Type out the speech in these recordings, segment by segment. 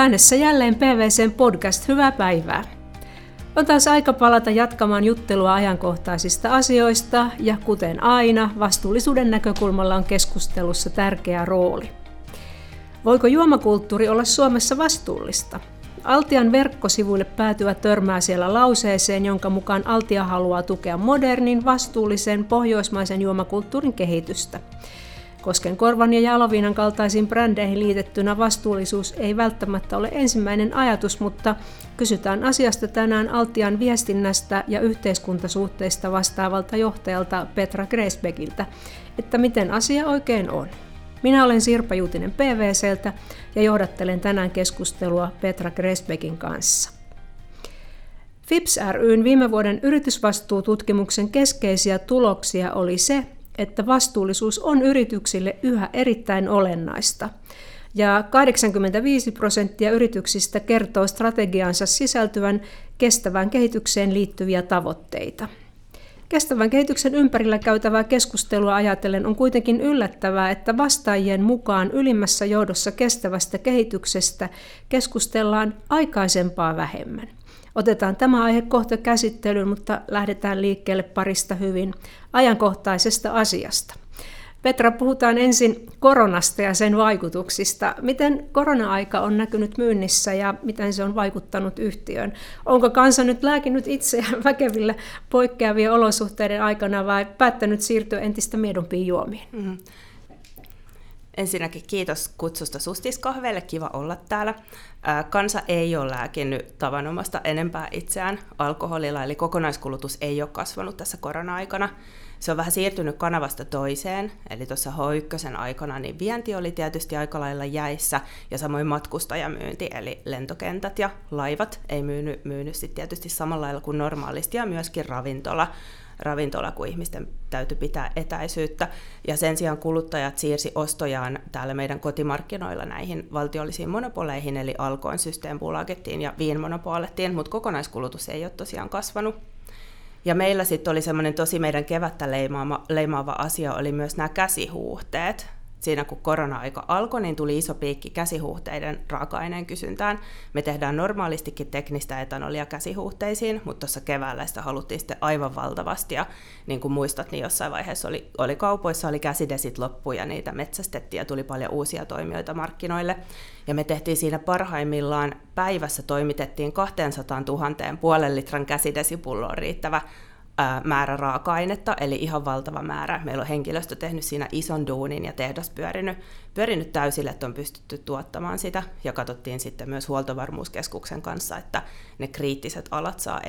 Äänessä jälleen PVCn podcast. Hyvää päivää! On taas aika palata jatkamaan juttelua ajankohtaisista asioista ja kuten aina, vastuullisuuden näkökulmalla on keskustelussa tärkeä rooli. Voiko juomakulttuuri olla Suomessa vastuullista? Altian verkkosivuille päätyvä törmää siellä lauseeseen, jonka mukaan Altia haluaa tukea modernin, vastuullisen, pohjoismaisen juomakulttuurin kehitystä. Koskenkorvan ja Jaloviinan kaltaisiin brändeihin liitettynä vastuullisuus ei välttämättä ole ensimmäinen ajatus, mutta kysytään asiasta tänään Altian viestinnästä ja yhteiskuntasuhteista vastaavalta johtajalta Petra Gräsbeckiltä, että miten asia oikein on. Minä olen Sirpa Juutinen PVCltä ja johdattelen tänään keskustelua Petra Gräsbeckin kanssa. FIPS ry:n viime vuoden yritysvastuututkimuksen keskeisiä tuloksia oli se, että vastuullisuus on yrityksille yhä erittäin olennaista. Ja 85% yrityksistä kertoo strategiaansa sisältyvän kestävään kehitykseen liittyviä tavoitteita. Kestävän kehityksen ympärillä käytävää keskustelua ajatellen on kuitenkin yllättävää, että vastaajien mukaan ylimmässä johdossa kestävästä kehityksestä keskustellaan aikaisempaa vähemmän. Otetaan tämä aihe kohta käsittelyyn, mutta lähdetään liikkeelle parista hyvin ajankohtaisesta asiasta. Petra, puhutaan ensin koronasta ja sen vaikutuksista. Miten korona-aika on näkynyt myynnissä ja miten se on vaikuttanut yhtiöön? Onko kansa nyt lääkinyt itseään väkevillä poikkeavien olosuhteiden aikana vai päättänyt siirtyä entistä miedompiin juomiin? Ensinnäkin kiitos kutsusta Sustiskahveille, kiva olla täällä. Kansa ei ole lääkinnyt tavanomasta enempää itseään alkoholilla, eli kokonaiskulutus ei ole kasvanut tässä korona-aikana. Se on vähän siirtynyt kanavasta toiseen, eli tuossa H1 aikana niin vienti oli tietysti aika lailla jäissä, ja samoin matkustajamyynti, eli lentokentät ja laivat ei myynyt sit tietysti samalla lailla kuin normaalisti, ja myöskin ravintola, kun ihmisten täytyy pitää etäisyyttä, ja sen sijaan kuluttajat siirsi ostojaan täällä meidän kotimarkkinoilla näihin valtiollisiin monopoleihin, eli Alkoon, Systembolagetiin ja Vinmonopoltiin, mutta kokonaiskulutus ei ole tosiaan kasvanut. Ja meillä sitten oli semmoinen tosi meidän kevättä leimaava asia, oli myös nämä käsihuuhteet. Siinä kun korona-aika alkoi, niin tuli iso piikki käsihuuhteiden raaka-aineen kysyntään. Me tehdään normaalistikin teknistä etanolia käsihuuhteisiin, mutta tuossa keväällä sitä haluttiin sitten aivan valtavasti. Ja niin kuin muistat, niin jossain vaiheessa oli kaupoissa, oli käsidesit loppu ja niitä metsästettiin ja tuli paljon uusia toimijoita markkinoille. Ja me tehtiin siinä parhaimmillaan päivässä toimitettiin 200 000 puolen litran käsidesipulloon riittävä määrä raaka-ainetta, eli ihan valtava määrä. Meillä on henkilöstö tehnyt siinä ison duunin ja tehdas pyörinyt täysille, että on pystytty tuottamaan sitä. Ja katsottiin sitten myös huoltovarmuuskeskuksen kanssa, että ne kriittiset alat saa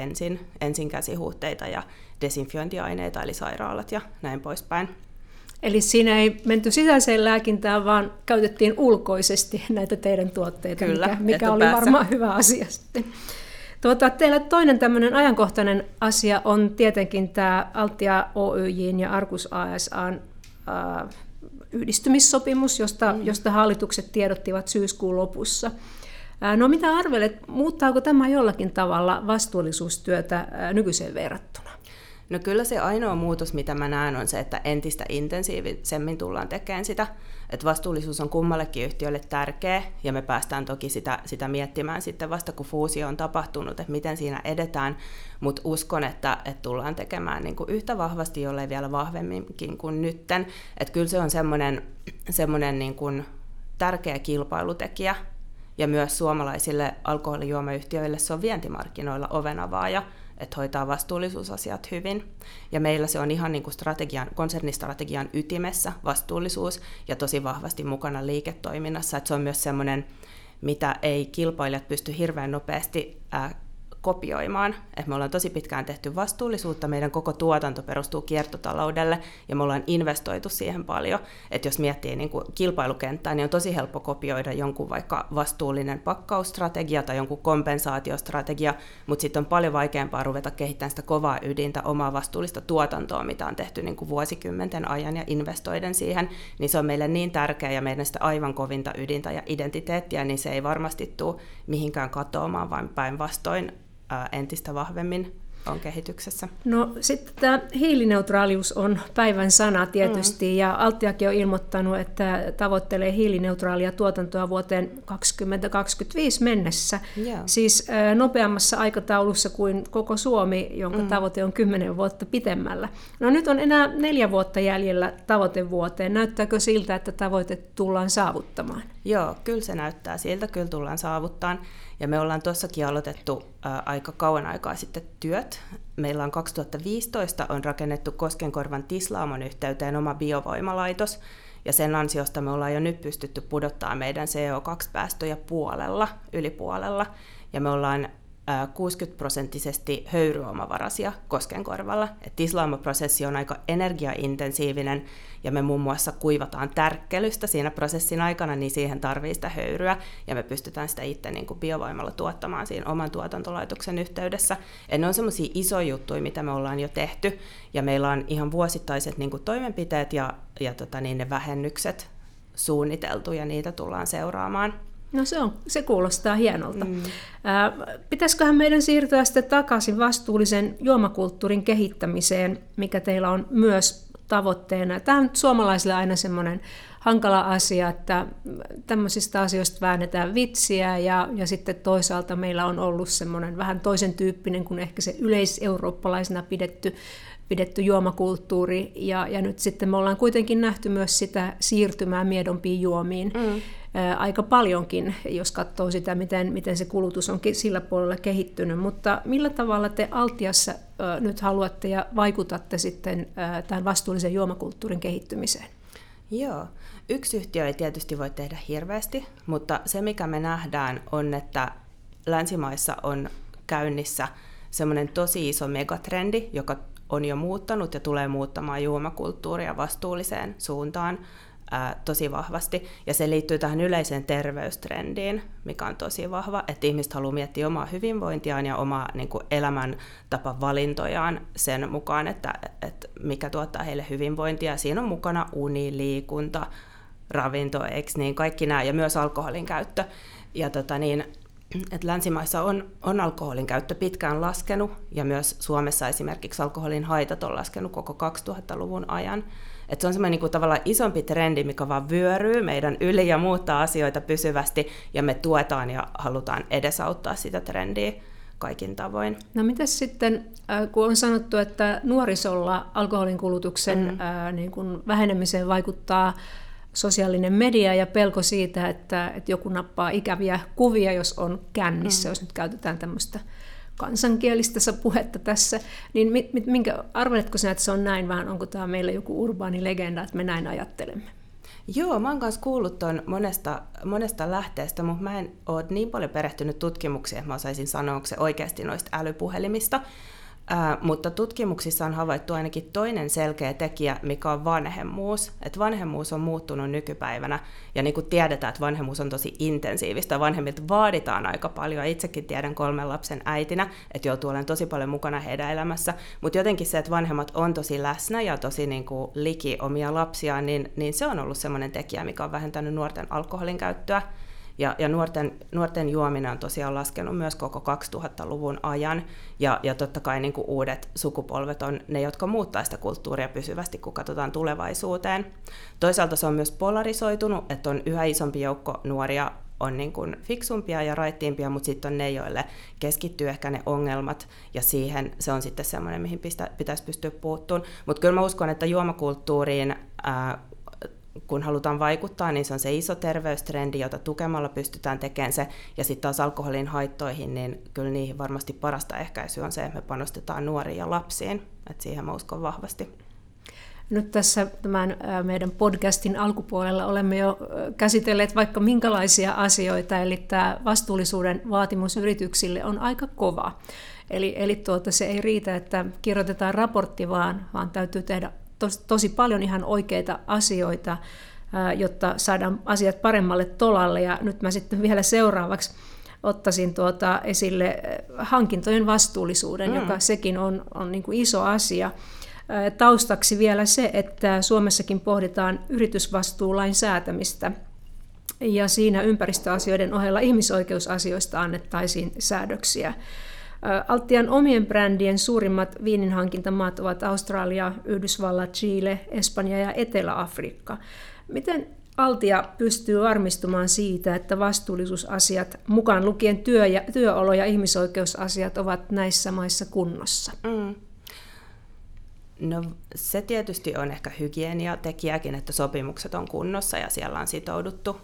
ensin käsihuuhteita ja desinfiointiaineita, eli sairaalat ja näin poispäin. Eli siinä ei menty sisäiseen lääkintään, vaan käytettiin ulkoisesti näitä teidän tuotteita, kyllä, mikä oli varmaan hyvä asia sitten. Teillä toinen tämmöinen ajankohtainen asia on tietenkin tämä Altia Oyj:n ja Arcus ASA:n yhdistymissopimus, josta hallitukset tiedottivat syyskuun lopussa. No mitä arvelet, muuttaako tämä jollakin tavalla vastuullisuustyötä nykyiseen verrattuna? No kyllä se ainoa muutos, mitä mä näen, on se, että entistä intensiivisemmin tullaan tekemään sitä, että vastuullisuus on kummallekin yhtiölle tärkeä, ja me päästään toki sitä miettimään sitten vasta, kun fuusio on tapahtunut, että miten siinä edetään, mutta uskon, että tullaan tekemään niin kuin yhtä vahvasti, jollei vielä vahvemminkin kuin nytten, että kyllä se on semmoinen niin kuin tärkeä kilpailutekijä, ja myös suomalaisille alkoholijuomayhtiöille se on vientimarkkinoilla ovenavaaja, että hoitaa vastuullisuusasiat hyvin. Ja meillä se on ihan niin kuin konsernistrategian ytimessä vastuullisuus ja tosi vahvasti mukana liiketoiminnassa. Että se on myös semmoinen, mitä ei kilpailijat pysty hirveän nopeasti kopioimaan. Että me ollaan tosi pitkään tehty vastuullisuutta, meidän koko tuotanto perustuu kiertotaloudelle ja me ollaan investoitu siihen paljon. Että jos miettii niin kuin kilpailukenttää, niin on tosi helppo kopioida jonkun vaikka vastuullinen pakkausstrategia tai jonkun kompensaatiostrategia, mutta sitten on paljon vaikeampaa ruveta kehittämään sitä kovaa ydintä, omaa vastuullista tuotantoa, mitä on tehty niin kuin vuosikymmenten ajan ja investoiden siihen, niin se on meille niin tärkeä ja meidän sitä aivan kovinta ydintä ja identiteettiä, niin se ei varmasti tule mihinkään katoamaan, vaan päinvastoin entistä vahvemmin on kehityksessä? No sitten tämä hiilineutraalius on päivän sana tietysti, ja Altiakin on ilmoittanut, että tavoittelee hiilineutraalia tuotantoa vuoteen 2025 mennessä, siis nopeammassa aikataulussa kuin koko Suomi, jonka tavoite on 10 vuotta pitemmällä. No nyt on enää 4 vuotta jäljellä tavoitevuoteen. Näyttääkö siltä, että tavoite tullaan saavuttamaan? Joo, kyllä se näyttää siltä, kyllä tullaan saavuttaan. Ja me ollaan tuossakin aloitettu aika kauan aikaa sitten työt. Meillä on 2015 on rakennettu Koskenkorvan Tislaamon yhteyteen oma biovoimalaitos, ja sen ansiosta me ollaan jo nyt pystytty pudottaa meidän CO2-päästöjä yli puolella, ja me ollaan 60% höyryomavaraisia Koskenkorvalla. Tislaamo-prosessi on aika energiaintensiivinen, ja me muun muassa kuivataan tärkkelystä siinä prosessin aikana, niin siihen tarvii sitä höyryä, ja me pystytään sitä itse niin kuin biovoimalla tuottamaan siinä oman tuotantolaitoksen yhteydessä. Ja ne on sellaisia isoja juttuja, mitä me ollaan jo tehty, ja meillä on ihan vuosittaiset niin kuin toimenpiteet ja ne vähennykset suunniteltu, ja niitä tullaan seuraamaan. No se kuulostaa hienolta. Pitäisiköhän meidän siirtyä sitten takaisin vastuullisen juomakulttuurin kehittämiseen, mikä teillä on myös tavoitteena. Tämä on suomalaisille aina semmoinen hankala asia, että tämmöisistä asioista väännetään vitsiä, ja sitten toisaalta meillä on ollut semmoinen vähän toisen tyyppinen kuin ehkä se yleiseurooppalaisena pidetty juomakulttuuri, ja nyt sitten me ollaan kuitenkin nähty myös sitä siirtymää miedompiin juomiin aika paljonkin, jos katsoo sitä, miten se kulutus on sillä puolella kehittynyt. Mutta millä tavalla te Altiassa nyt haluatte ja vaikutatte sitten tämän vastuullisen juomakulttuurin kehittymiseen? Joo. Yksi yhtiö ei tietysti voi tehdä hirveästi, mutta se mikä me nähdään on, että länsimaissa on käynnissä semmoinen tosi iso megatrendi, joka on jo muuttanut ja tulee muuttamaan juomakulttuuria vastuulliseen suuntaan tosi vahvasti. Ja se liittyy tähän yleiseen terveystrendiin, mikä on tosi vahva, että ihmiset haluaa miettiä omaa hyvinvointiaan ja omaa niin kuin elämäntapavalintojaan sen mukaan, että mikä tuottaa heille hyvinvointia. Siinä on mukana uni, liikunta, ravinto, eikö niin, kaikki nämä, ja myös alkoholin käyttö. Ja että länsimaissa on alkoholin käyttö pitkään laskenut, ja myös Suomessa esimerkiksi alkoholin haitat on laskenut koko 2000-luvun ajan. Että se on semmoinen niin tavallaan isompi trendi, mikä vaan vyöryy meidän yli ja muuttaa asioita pysyvästi, ja me tuetaan ja halutaan edesauttaa sitä trendiä kaikin tavoin. No mitäs sitten, kun on sanottu, että nuorisolla alkoholin kulutuksen niin kuin vähenemiseen vaikuttaa sosiaalinen media ja pelko siitä, että joku nappaa ikäviä kuvia, jos on kännissä, jos nyt käytetään tämmöistä kansankielistä puhetta tässä, niin arveletko sinä, että se on näin, vaan onko tämä meillä joku urbaani legenda, että me näin ajattelemme? Joo, mä oon kanssa kuullut tuon monesta lähteestä, mutta mä en ole niin paljon perehtynyt tutkimuksiin, että mä osaisin sanoa, onko se oikeasti noista älypuhelimista. Mutta tutkimuksissa on havaittu ainakin toinen selkeä tekijä, mikä on vanhemmuus. Että vanhemmuus on muuttunut nykypäivänä, ja niin kuin tiedetään, että vanhemmuus on tosi intensiivistä. Vanhemmilta vaaditaan aika paljon, itsekin tiedän 3 lapsen äitinä, että joutuu olemaan tosi paljon mukana heidän elämässä. Mutta jotenkin se, että vanhemmat on tosi läsnä ja tosi niin kuin liki omia lapsiaan, niin se on ollut sellainen tekijä, mikä on vähentänyt nuorten alkoholin käyttöä. Ja nuorten juominen on tosiaan laskenut myös koko 2000-luvun ajan, ja totta kai niin kuin uudet sukupolvet on ne, jotka muuttaa sitä kulttuuria pysyvästi, kun katsotaan tulevaisuuteen. Toisaalta se on myös polarisoitunut, että on yhä isompi joukko nuoria, on niin kuin fiksumpia ja raittiimpia, mutta sitten on ne, joille keskittyy ehkä ne ongelmat, ja siihen se on sitten semmoinen, mihin pitäisi pystyä puuttumaan. Mutta kyllä mä uskon, että juomakulttuuriin kun halutaan vaikuttaa, niin se on se iso terveystrendi, jota tukemalla pystytään tekemään se, ja sitten taas alkoholin haittoihin, niin kyllä niihin varmasti parasta ehkäisyä on se, että me panostetaan nuoriin ja lapsiin, että siihen mä uskon vahvasti. Nyt tässä tämän meidän podcastin alkupuolella olemme jo käsitelleet vaikka minkälaisia asioita, eli tämä vastuullisuuden vaatimus yrityksille on aika kova, eli se ei riitä, että kirjoitetaan raportti, vaan täytyy tehdä tosi paljon ihan oikeita asioita, jotta saadaan asiat paremmalle tolalle. Ja nyt mä sitten vielä seuraavaksi ottaisin esille hankintojen vastuullisuuden, joka sekin on niin kuin iso asia. Taustaksi vielä se, että Suomessakin pohditaan yritysvastuulain säätämistä, ja siinä ympäristöasioiden ohella ihmisoikeusasioista annettaisiin säädöksiä. Altian omien brändien suurimmat viininhankintamaat ovat Australia, Yhdysvallat, Chile, Espanja ja Etelä-Afrikka. Miten Altia pystyy varmistumaan siitä, että vastuullisuusasiat, mukaan lukien työolo- ja ihmisoikeusasiat, ovat näissä maissa kunnossa? No, se tietysti on ehkä hygieniatekijäkin, että sopimukset on kunnossa ja siellä on sitouduttu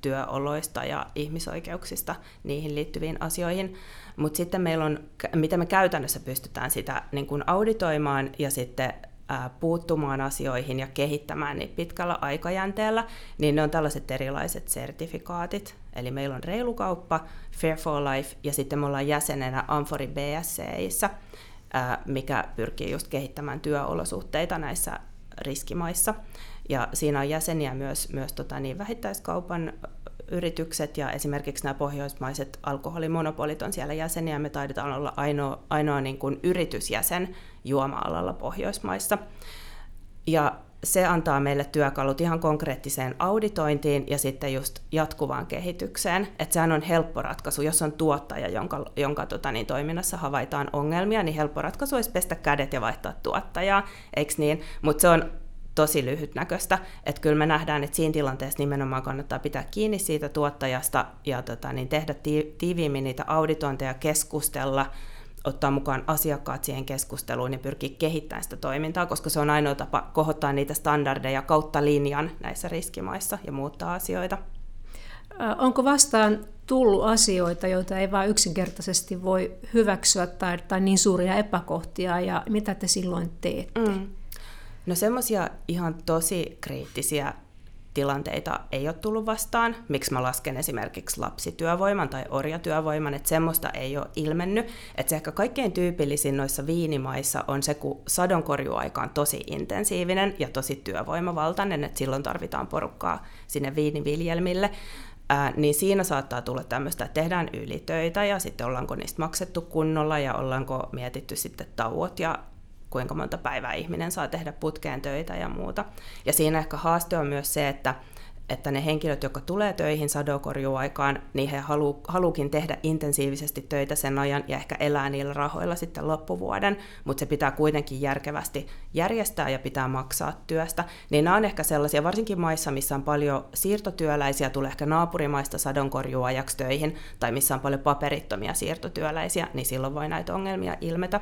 työoloista ja ihmisoikeuksista niihin liittyviin asioihin. Mutta sitten meillä on, mitä me käytännössä pystytään sitä niin kuin auditoimaan ja sitten puuttumaan asioihin ja kehittämään niitä pitkällä aikajänteellä, niin ne on tällaiset erilaiset sertifikaatit. Eli meillä on Reilu Kauppa, Fair for Life ja sitten me ollaan jäsenenä Amforin BSC:issä, mikä pyrkii just kehittämään työolosuhteita näissä riskimaissa. Ja siinä on jäseniä myös vähittäiskaupan yritykset ja esimerkiksi nämä pohjoismaiset alkoholimonopolit on siellä jäseniä. Me taidetaan olla ainoa niin kuin yritysjäsen juoma-alalla Pohjoismaissa. Ja se antaa meille työkalut ihan konkreettiseen auditointiin ja sitten just jatkuvaan kehitykseen. Että sehän on helppo ratkaisu, jos on tuottaja, jonka toiminnassa havaitaan ongelmia, niin helppo ratkaisu olisi pestä kädet ja vaihtaa tuottajaa, eikö niin? Mutta se on tosi lyhytnäköistä, että kyllä me nähdään, että siinä tilanteessa nimenomaan kannattaa pitää kiinni siitä tuottajasta ja tehdä tiiviimmin niitä auditointeja, keskustella, ottaa mukaan asiakkaat siihen keskusteluun ja pyrkiä kehittämään sitä toimintaa, koska se on ainoa tapa kohottaa niitä standardeja kautta linjan näissä riskimaissa ja muuttaa asioita. Onko vastaan tullut asioita, joita ei vaan yksinkertaisesti voi hyväksyä tai niin suuria epäkohtia, ja mitä te silloin teette? No semmoisia ihan tosi kriittisiä tilanteita ei ole tullut vastaan. Miksi mä lasken esimerkiksi lapsityövoiman tai orjatyövoiman, että semmoista ei ole ilmennyt. Että se ehkä kaikkein tyypillisin noissa viinimaissa on se, kun sadonkorjuaika on tosi intensiivinen ja tosi työvoimavaltainen, että silloin tarvitaan porukkaa sinne viiniviljelmille. Niin siinä saattaa tulla tämmöistä, että tehdään ylitöitä ja sitten ollaanko niistä maksettu kunnolla ja ollaanko mietitty sitten tauot ja kuinka monta päivää ihminen saa tehdä putkeen töitä ja muuta. Ja siinä ehkä haaste on myös se, että ne henkilöt, jotka tulee töihin sadonkorjuuaikaan, niin he haluukin tehdä intensiivisesti töitä sen ajan ja ehkä elää niillä rahoilla sitten loppuvuoden, mutta se pitää kuitenkin järkevästi järjestää ja pitää maksaa työstä. Niin nämä on ehkä sellaisia, varsinkin maissa, missä on paljon siirtotyöläisiä, tulee ehkä naapurimaista sadonkorjuuajaksi töihin, tai missä on paljon paperittomia siirtotyöläisiä, niin silloin voi näitä ongelmia ilmetä.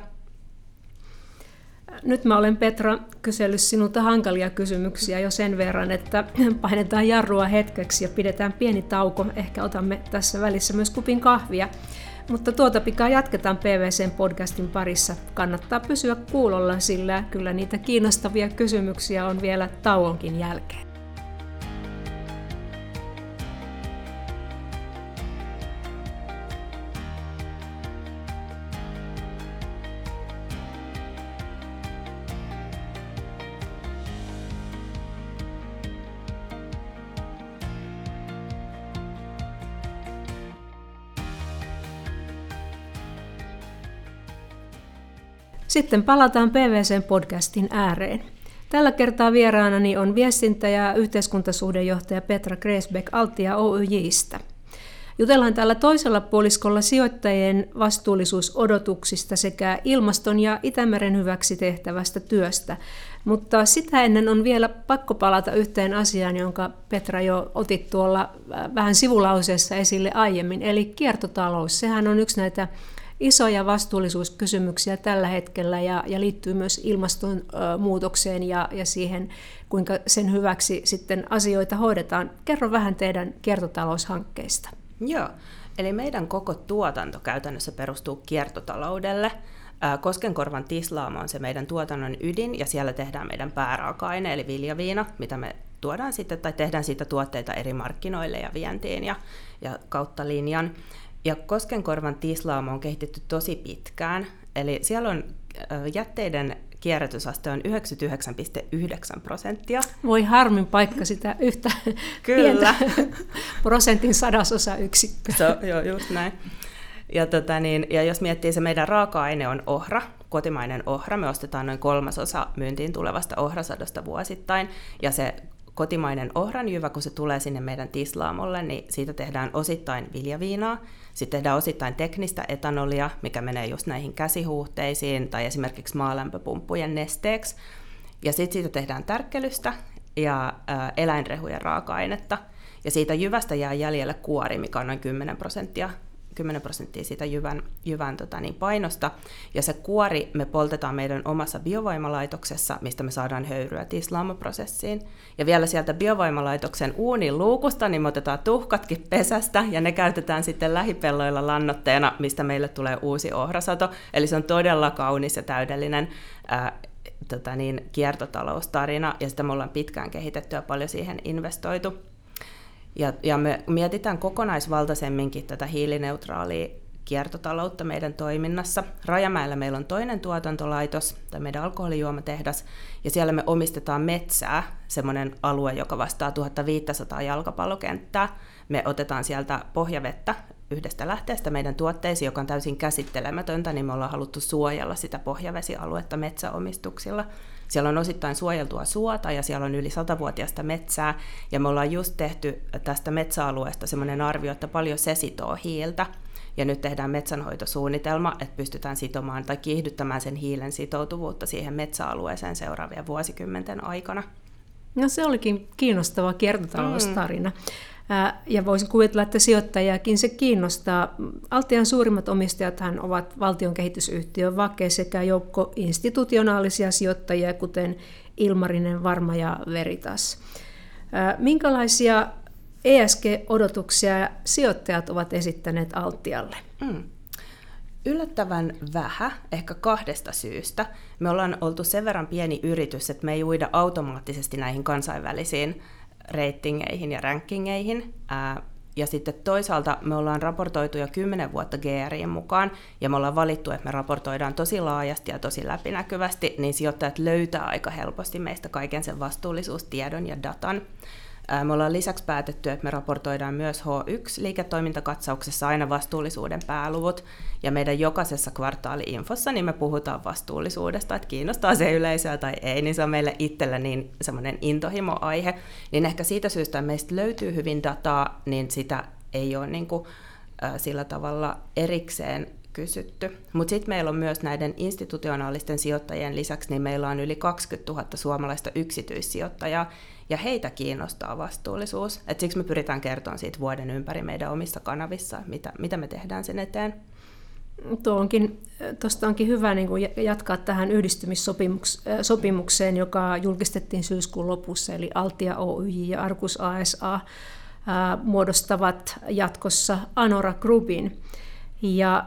Nyt mä olen, Petra, kysellyt sinulta hankalia kysymyksiä jo sen verran, että painetaan jarrua hetkeksi ja pidetään pieni tauko. Ehkä otamme tässä välissä myös kupin kahvia. Mutta tuota pikaa jatketaan PVC-podcastin parissa. Kannattaa pysyä kuulolla, sillä kyllä niitä kiinnostavia kysymyksiä on vielä tauonkin jälkeen. Sitten palataan PVC-podcastin ääreen. Tällä kertaa vieraanani on viestintä- ja yhteiskuntasuhdejohtaja Petra Gräsbeck Altia Oyj:stä. Jutellaan tällä toisella puoliskolla sijoittajien vastuullisuusodotuksista sekä ilmaston ja Itämeren hyväksi tehtävästä työstä. Mutta sitä ennen on vielä pakko palata yhteen asiaan, jonka Petra jo otit tuolla vähän sivulauseessa esille aiemmin, eli kiertotalous. Sehän on yksi näitä isoja vastuullisuuskysymyksiä tällä hetkellä ja liittyy myös ilmastonmuutokseen ja siihen, kuinka sen hyväksi sitten asioita hoidetaan. Kerro vähän teidän kiertotaloushankkeista. Joo, eli meidän koko tuotanto käytännössä perustuu kiertotaloudelle. Koskenkorvan tislaamo on se meidän tuotannon ydin ja siellä tehdään meidän pääraaka-aine eli viljaviina, mitä me tuodaan sitten tai tehdään siitä tuotteita eri markkinoille ja vientiin ja kautta linjan. Ja Koskenkorvan tislaamo on kehitetty tosi pitkään, eli siellä on jätteiden kierrätysaste on 99,9%. Voi harmin paikka sitä yhtä Kyllä. pientä prosentin sadasosayksikköä. Joo, just näin. Ja jos miettii, se meidän raaka-aine on ohra, kotimainen ohra. Me ostetaan noin 1/3 myyntiin tulevasta ohrasadosta vuosittain, ja se kotimainen ohranjyvä, kun se tulee sinne meidän tislaamolle, niin siitä tehdään osittain viljaviinaa, sitten tehdään osittain teknistä etanolia, mikä menee just näihin käsihuuhteisiin tai esimerkiksi maalämpöpumppujen nesteeksi. Ja sitten siitä tehdään tärkkelystä ja eläinrehujen raaka-ainetta. Ja siitä jyvästä jää jäljelle kuori, mikä on noin 10% siitä jyvän painosta. Ja se kuori me poltetaan meidän omassa biovoimalaitoksessa, mistä me saadaan höyryä tislaamoprosessiin. Ja vielä sieltä biovoimalaitoksen uunin luukusta, niin me otetaan tuhkatkin pesästä, ja ne käytetään sitten lähipelloilla lannoitteena, mistä meille tulee uusi ohrasato. Eli se on todella kaunis ja täydellinen kiertotaloustarina, ja sitä me ollaan pitkään kehitetty ja paljon siihen investoitu. Ja me mietitään kokonaisvaltaisemminkin tätä hiilineutraalia kiertotaloutta meidän toiminnassa. Rajamäellä meillä on toinen tuotantolaitos, tai meidän alkoholijuomatehdas, ja siellä me omistetaan metsää, semmoinen alue, joka vastaa 1500 jalkapallokenttää. Me otetaan sieltä pohjavettä yhdestä lähteestä meidän tuotteisiin, joka on täysin käsittelemätöntä, niin me ollaan haluttu suojella sitä pohjavesialuetta metsäomistuksilla. Siellä on osittain suojeltua suota ja siellä on yli 100-vuotiaista metsää, ja me ollaan just tehty tästä metsäalueesta semmoinen arvio, että paljon se sitoo hiiltä, ja nyt tehdään metsänhoitosuunnitelma, että pystytään sitomaan tai kiihdyttämään sen hiilen sitoutuvuutta siihen metsäalueeseen seuraavien vuosikymmenten aikana. No se olikin kiinnostava kiertotaloustarina. Ja voisin kuvitella, että sijoittajiakin se kiinnostaa. Altian suurimmat omistajathan ovat valtion kehitysyhtiö Vake sekä joukko institutionaalisia sijoittajia, kuten Ilmarinen, Varma ja Veritas. Minkälaisia ESG-odotuksia sijoittajat ovat esittäneet Altialle? Yllättävän vähän, ehkä kahdesta syystä. Me ollaan oltu sen verran pieni yritys, että me ei uida automaattisesti näihin kansainvälisiin reitingeihin ja rankingeihin. Ja sitten toisaalta me ollaan raportoitu jo 10 vuotta GRIin mukaan, ja me ollaan valittu, että me raportoidaan tosi laajasti ja tosi läpinäkyvästi, niin sijoittajat löytää aika helposti meistä kaiken sen vastuullisuustiedon ja datan. Me ollaan lisäksi päätetty, että me raportoidaan myös H1-liiketoimintakatsauksessa aina vastuullisuuden pääluvut, ja meidän jokaisessa kvartaali-infossa niin me puhutaan vastuullisuudesta, että kiinnostaa se yleisöä tai ei, niin se on meille itsellä niin semmoinen intohimo-aihe. Niin ehkä siitä syystä meistä löytyy hyvin dataa, niin sitä ei ole niin kuin sillä tavalla erikseen kysytty. Mutta sitten meillä on myös näiden institutionaalisten sijoittajien lisäksi, niin meillä on yli 20 000 suomalaista yksityissijoittajaa, ja heitä kiinnostaa vastuullisuus. Et siksi me pyritään kertomaan siitä vuoden ympäri meidän omissa kanavissa, mitä me tehdään sen eteen. Tuosta onkin hyvä niin kuin jatkaa tähän yhdistymissopimukseen, joka julkistettiin syyskuun lopussa, eli Altia Oyj ja Arcus ASA muodostavat jatkossa Anora Groupin. Ja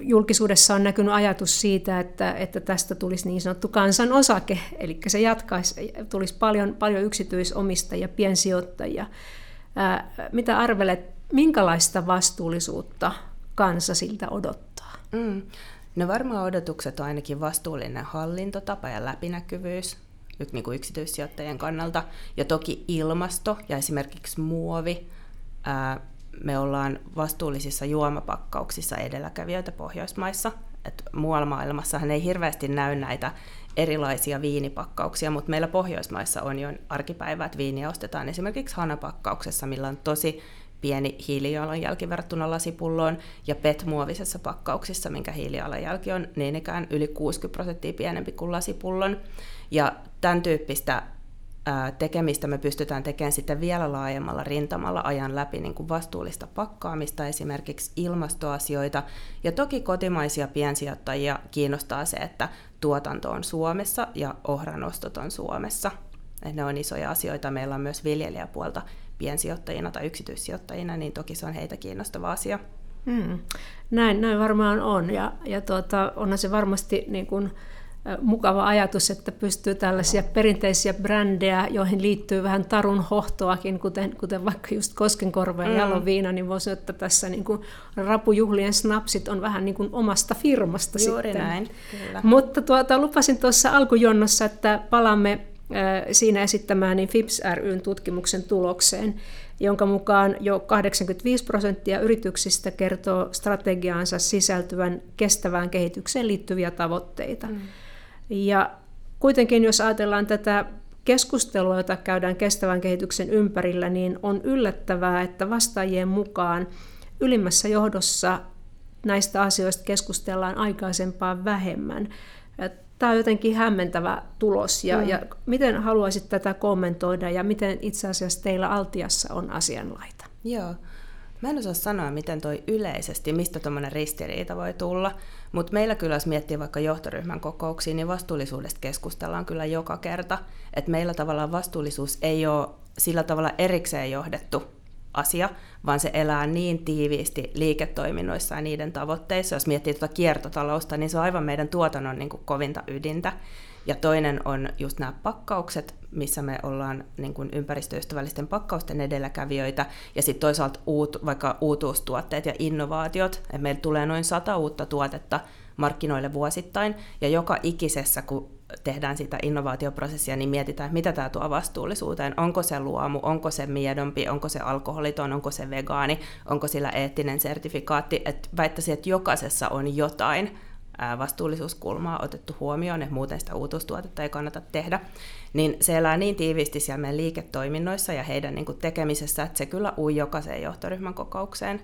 julkisuudessa on näkynyt ajatus siitä, että tästä tulisi niin sanottu kansanosake, eli se jatkaisi, tulisi paljon yksityisomistajia, piensijoittajia. Mitä arvelet, minkälaista vastuullisuutta kansa siltä odottaa? No varmaan odotukset on ainakin vastuullinen hallintotapa ja läpinäkyvyys niin kuin yksityissijoittajien kannalta, ja toki ilmasto ja esimerkiksi muovi. Me ollaan vastuullisissa juomapakkauksissa edelläkävijöitä Pohjoismaissa. Et muualla maailmassahan ei hirveästi näy näitä erilaisia viinipakkauksia, mutta meillä Pohjoismaissa on jo arkipäivää, että viiniä ostetaan esimerkiksi hanapakkauksessa, millä on tosi pieni hiilijalanjälki verrattuna lasipulloon, ja PET-muovisessa pakkauksissa, minkä hiilijalanjälki on niin ikään yli 60% pienempi kuin lasipullon. Ja tämän tyyppistä tekemistä me pystytään tekemään sitten vielä laajemmalla rintamalla ajan läpi niin kuin vastuullista pakkaamista, esimerkiksi ilmastoasioita. Ja toki kotimaisia piensijoittajia kiinnostaa se, että tuotanto on Suomessa ja ohranostot on Suomessa. Ne on isoja asioita. Meillä on myös viljelijäpuolta piensijoittajina tai yksityissijoittajina, niin toki se on heitä kiinnostava asia. Näin varmaan on. Ja onhan se varmasti niin kuin mukava ajatus, että pystyy tällaisia perinteisiä brändejä, joihin liittyy vähän tarun hohtoakin, kuten vaikka just Koskenkorva ja Jaloviina, niin voisi sanoa, että tässä niin kuin rapujuhlien snapsit on vähän niin kuin omasta firmasta. Juuri sitten. Näin, kyllä. Mutta lupasin tuossa alkujonnossa, että palaamme siinä esittämään niin FIPS ry:n tutkimuksen tulokseen, jonka mukaan jo 85% yrityksistä kertoo strategiaansa sisältyvän kestävään kehitykseen liittyviä tavoitteita. Ja kuitenkin jos ajatellaan tätä keskustelua, jota käydään kestävän kehityksen ympärillä, niin on yllättävää, että vastaajien mukaan ylimmässä johdossa näistä asioista keskustellaan aikaisempaa vähemmän. Tämä on jotenkin hämmentävä tulos, ja miten haluaisit tätä kommentoida, ja miten itse asiassa teillä Altiassa on asianlaita? Joo. Mä en osaa sanoa, miten toi yleisesti, mistä tuommoinen ristiriita voi tulla, mutta meillä kyllä, jos miettii vaikka johtoryhmän kokouksia, niin vastuullisuudesta keskustellaan kyllä joka kerta, että meillä tavallaan vastuullisuus ei ole sillä tavalla erikseen johdettu asia, vaan se elää niin tiiviisti liiketoiminnoissa ja niiden tavoitteissa. Jos miettii tuota kiertotalousta, niin se on aivan meidän tuotannon niin kuin kovinta ydintä. Ja toinen on just nämä pakkaukset, missä me ollaan niin kuin ympäristöystävällisten pakkausten edelläkävijöitä, ja sitten toisaalta vaikka uutuustuotteet ja innovaatiot. Et meillä tulee noin 100 uutta tuotetta markkinoille vuosittain, ja joka ikisessä, kun tehdään sitä innovaatioprosessia, niin mietitään, mitä tämä tuo vastuullisuuteen. Onko se luomu, onko se miedompi, onko se alkoholiton, onko se vegaani, onko sillä eettinen sertifikaatti. Et väittäisin, että jokaisessa on jotain vastuullisuuskulmaa otettu huomioon, että muuten sitä uutuustuotetta ei kannata tehdä, niin se elää niin tiiviisti siellä meidän liiketoiminnoissa ja heidän niin kuin tekemisessä, että se kyllä ui jokaiseen johtoryhmän kokoukseen.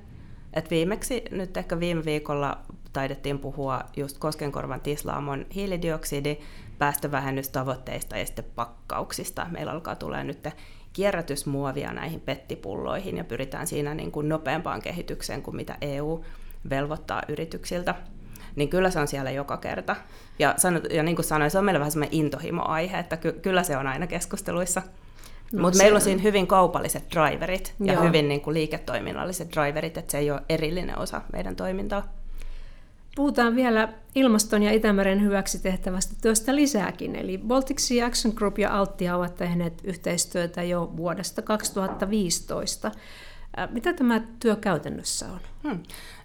Et viimeksi, nyt ehkä viime viikolla taidettiin puhua just Koskenkorvan tislaamon hiilidioksidi, päästövähennystavoitteista ja sitten pakkauksista. Meillä alkaa tulee nyt kierrätysmuovia näihin pettipulloihin ja pyritään siinä niin kuin nopeampaan kehitykseen kuin mitä EU velvoittaa yrityksiltä. Niin kyllä se on siellä joka kerta. Ja niin kuin sanoin, se on meillä vähän semmoinen intohimo-aihe, että kyllä se on aina keskusteluissa. No, mutta meillä on siinä hyvin kaupalliset driverit ja hyvin niin kuin liiketoiminnalliset driverit, että se ei ole erillinen osa meidän toimintaa. Puhutaan vielä ilmaston ja Itämeren hyväksi tehtävästä työstä lisääkin. Eli Baltic Sea Action Group ja Altia ovat tehneet yhteistyötä jo vuodesta 2015. Mitä tämä työ käytännössä on?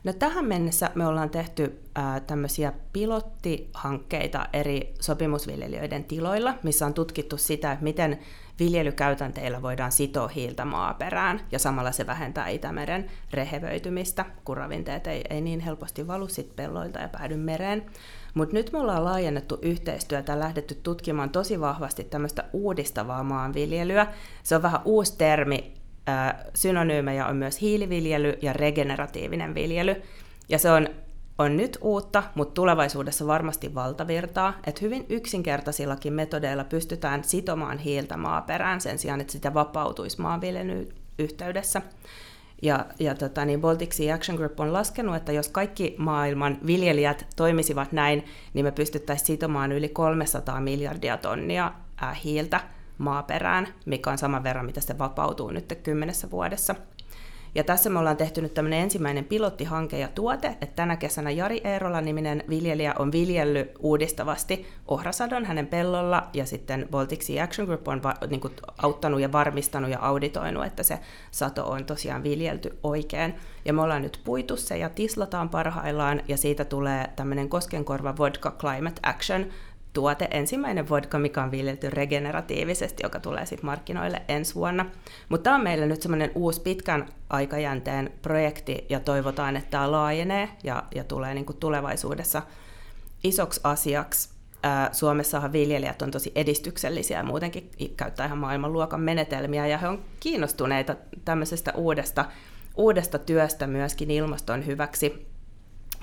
No, tähän mennessä me ollaan tehty tämmöisiä pilottihankkeita eri sopimusviljelijöiden tiloilla, missä on tutkittu sitä, miten viljelykäytänteillä voidaan sitoa hiiltä maaperään, ja samalla se vähentää Itämeren rehevöitymistä, kun ravinteet ei niin helposti valu sit pelloilta ja päädy mereen. Mutta nyt me ollaan laajennettu yhteistyötä ja lähdetty tutkimaan tosi vahvasti tämmöistä uudistavaa maanviljelyä. Se on vähän uusi termi. Synonyymejä on myös hiiliviljely ja regeneratiivinen viljely. Ja se on nyt uutta, mutta tulevaisuudessa varmasti valtavirtaa, että hyvin yksinkertaisillakin metodeilla pystytään sitomaan hiiltä maaperään sen sijaan, että sitä vapautuisi maanviljelyn yhteydessä. Ja Baltic Sea Action Group on laskenut, että jos kaikki maailman viljelijät toimisivat näin, niin me pystyttäisiin sitomaan yli 300 miljardia tonnia hiiltä maaperään, mikä on saman verran, mitä se vapautuu nyt 10 vuodessa. Ja tässä me ollaan tehty nyt tämmöinen ensimmäinen pilottihanke ja tuote, että tänä kesänä Jari Eerola-niminen viljelijä on viljellyt uudistavasti ohrasadon hänen pellolla, ja sitten Baltic Sea Action Group on auttanut ja varmistanut ja auditoinut, että se sato on tosiaan viljelty oikein. Ja me ollaan nyt puitu se ja tislataan parhaillaan, ja siitä tulee tämmöinen Koskenkorva Vodka Climate Action tuote, ensimmäinen vodka, mikä on viljelty regeneratiivisesti, joka tulee sitten markkinoille ensi vuonna. Mutta tämä on meillä nyt semmoinen uusi pitkän aikajänteen projekti, ja toivotaan, että tämä laajenee ja tulee niin kuin tulevaisuudessa isoksi asiaksi. Suomessahan viljelijät on tosi edistyksellisiä ja muutenkin käyttää ihan maailmanluokan menetelmiä, ja he on kiinnostuneita tämmöisestä uudesta työstä myöskin ilmaston hyväksi.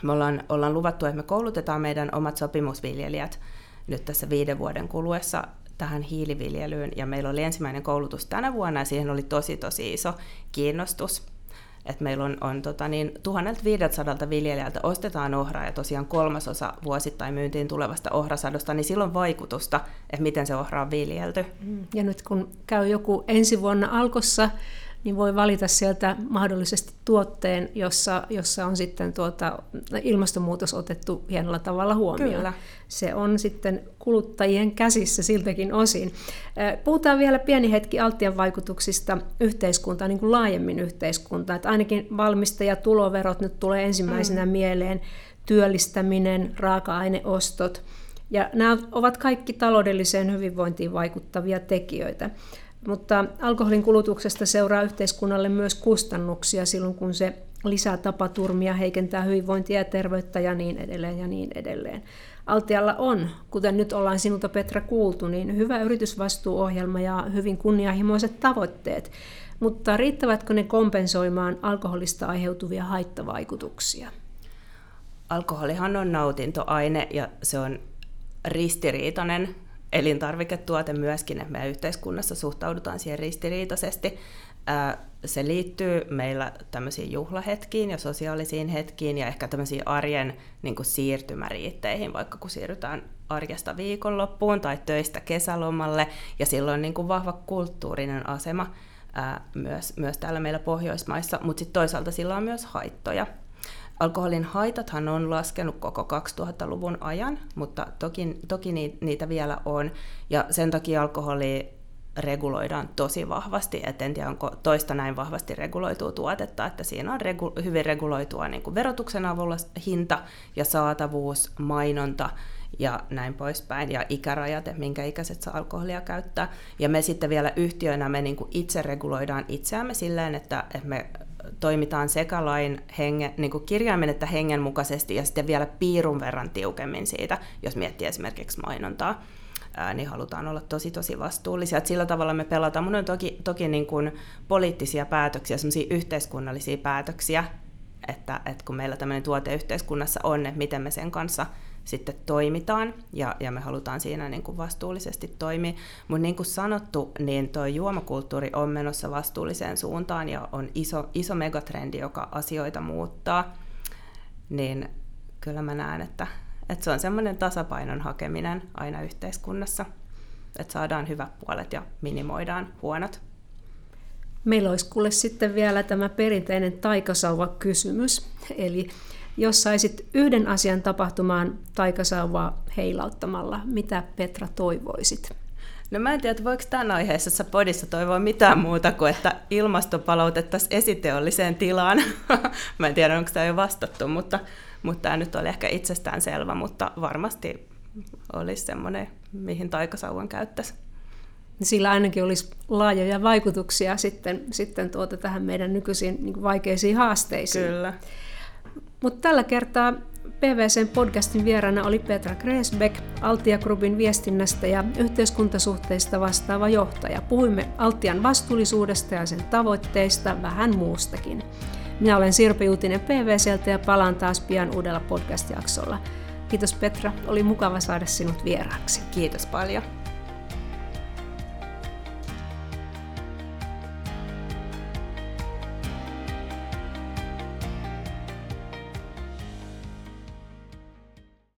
Me ollaan luvattu, että me koulutetaan meidän omat sopimusviljelijät nyt tässä 5 vuoden kuluessa tähän hiiliviljelyyn, ja meillä oli ensimmäinen koulutus tänä vuonna, ja siihen oli tosi iso kiinnostus. Et meillä on 1500 viljelijältä ostetaan ohraa, ja tosiaan 3/3 vuosittain myyntiin tulevasta ohrasadosta, niin sillä on vaikutusta, että miten se ohra on viljelty. Ja nyt kun käy joku ensi vuonna Alkossa, niin voi valita sieltä mahdollisesti tuotteen, jossa on sitten ilmastonmuutos otettu hienolla tavalla huomioon. Kyllä. Se on sitten kuluttajien käsissä siltäkin osin. Puhutaan vielä pieni hetki Altian vaikutuksista yhteiskuntaan, niin kuin laajemmin yhteiskuntaan. Että ainakin valmistajatuloverot nyt tulee ensimmäisenä mieleen, työllistäminen, raaka-aineostot. Ja nämä ovat kaikki taloudelliseen hyvinvointiin vaikuttavia tekijöitä. Mutta alkoholin kulutuksesta seuraa yhteiskunnalle myös kustannuksia silloin, kun se lisää tapaturmia, heikentää hyvinvointia ja terveyttä ja niin edelleen. Altialla on, kuten nyt ollaan sinulta Petra kuultu, niin hyvä yritysvastuuohjelma ja hyvin kunnianhimoiset tavoitteet, mutta riittävätkö ne kompensoimaan alkoholista aiheutuvia haittavaikutuksia? Alkoholihan on nautintoaine ja se on ristiriitainen elintarviketuote myöskin, että meidän yhteiskunnassa suhtaudutaan siihen ristiriitaisesti. Se liittyy meillä tämmöisiin juhlahetkiin ja sosiaalisiin hetkiin ja ehkä tämmöisiin arjen niin kuin siirtymäriitteihin, vaikka kun siirrytään arjesta viikonloppuun tai töistä kesälomalle, ja silloin niin kuin vahva kulttuurinen asema myös täällä meillä Pohjoismaissa, mutta sitten toisaalta sillä on myös haittoja. Alkoholin haitathan on laskenut koko 2000-luvun ajan, mutta toki niitä vielä on, ja sen takia alkoholia reguloidaan tosi vahvasti, et en tiedä onko toista näin vahvasti reguloitua tuotetta, että siinä on hyvin reguloitua niin kuin verotuksen avulla hinta ja saatavuus, mainonta ja näin poispäin, ja ikärajat, että minkä ikäiset saa alkoholia käyttää, ja me sitten vielä yhtiönä me niin kuin itse reguloidaan itseämme silleen, että me toimitaan sekä lain niin kuin kirjaimen että hengen mukaisesti ja sitten vielä piirun verran tiukemmin siitä, jos miettii esimerkiksi mainontaa, niin halutaan olla tosi vastuullisia. Et sillä tavalla me pelataan. Mun on toki niin kuin poliittisia päätöksiä, sellaisia yhteiskunnallisia päätöksiä, että kun meillä tämmöinen tuote yhteiskunnassa on, että miten me sen kanssa sitten toimitaan, ja me halutaan siinä niin kuin vastuullisesti toimia. Mutta niin kuin sanottu, niin tuo juomakulttuuri on menossa vastuulliseen suuntaan, ja on iso megatrendi, joka asioita muuttaa. Niin kyllä mä näen, että se on semmoinen tasapainon hakeminen aina yhteiskunnassa, että saadaan hyvät puolet ja minimoidaan huonot. Meillä olisi kuule sitten vielä tämä perinteinen taikasauvakysymys, eli jos saisit yhden asian tapahtumaan taikasauvaa heilauttamalla, mitä Petra toivoisit? No mä en tiedä, voiko tämän aiheessa podissa toivoa mitään muuta kuin, että ilmasto palautettaisiin esiteolliseen tilaan. Mä en tiedä, onko tämä jo vastattu, mutta tämä nyt oli ehkä itsestäänselvä, mutta varmasti olisi semmoinen, mihin taikasauvan käyttäisi. Sillä ainakin olisi laajoja vaikutuksia sitten tähän meidän nykyisiin niin kuin vaikeisiin haasteisiin. Kyllä. Mutta tällä kertaa PVC:n podcastin vieraana oli Petra Gräsbeck, Altia Groupin viestinnästä ja yhteiskuntasuhteista vastaava johtaja. Puhuimme Altian vastuullisuudesta ja sen tavoitteista, vähän muustakin. Minä olen Sirpa Juutinen PVC:ltä ja palaan taas pian uudella podcast-jaksolla. Kiitos Petra, oli mukava saada sinut vieraaksi. Kiitos paljon.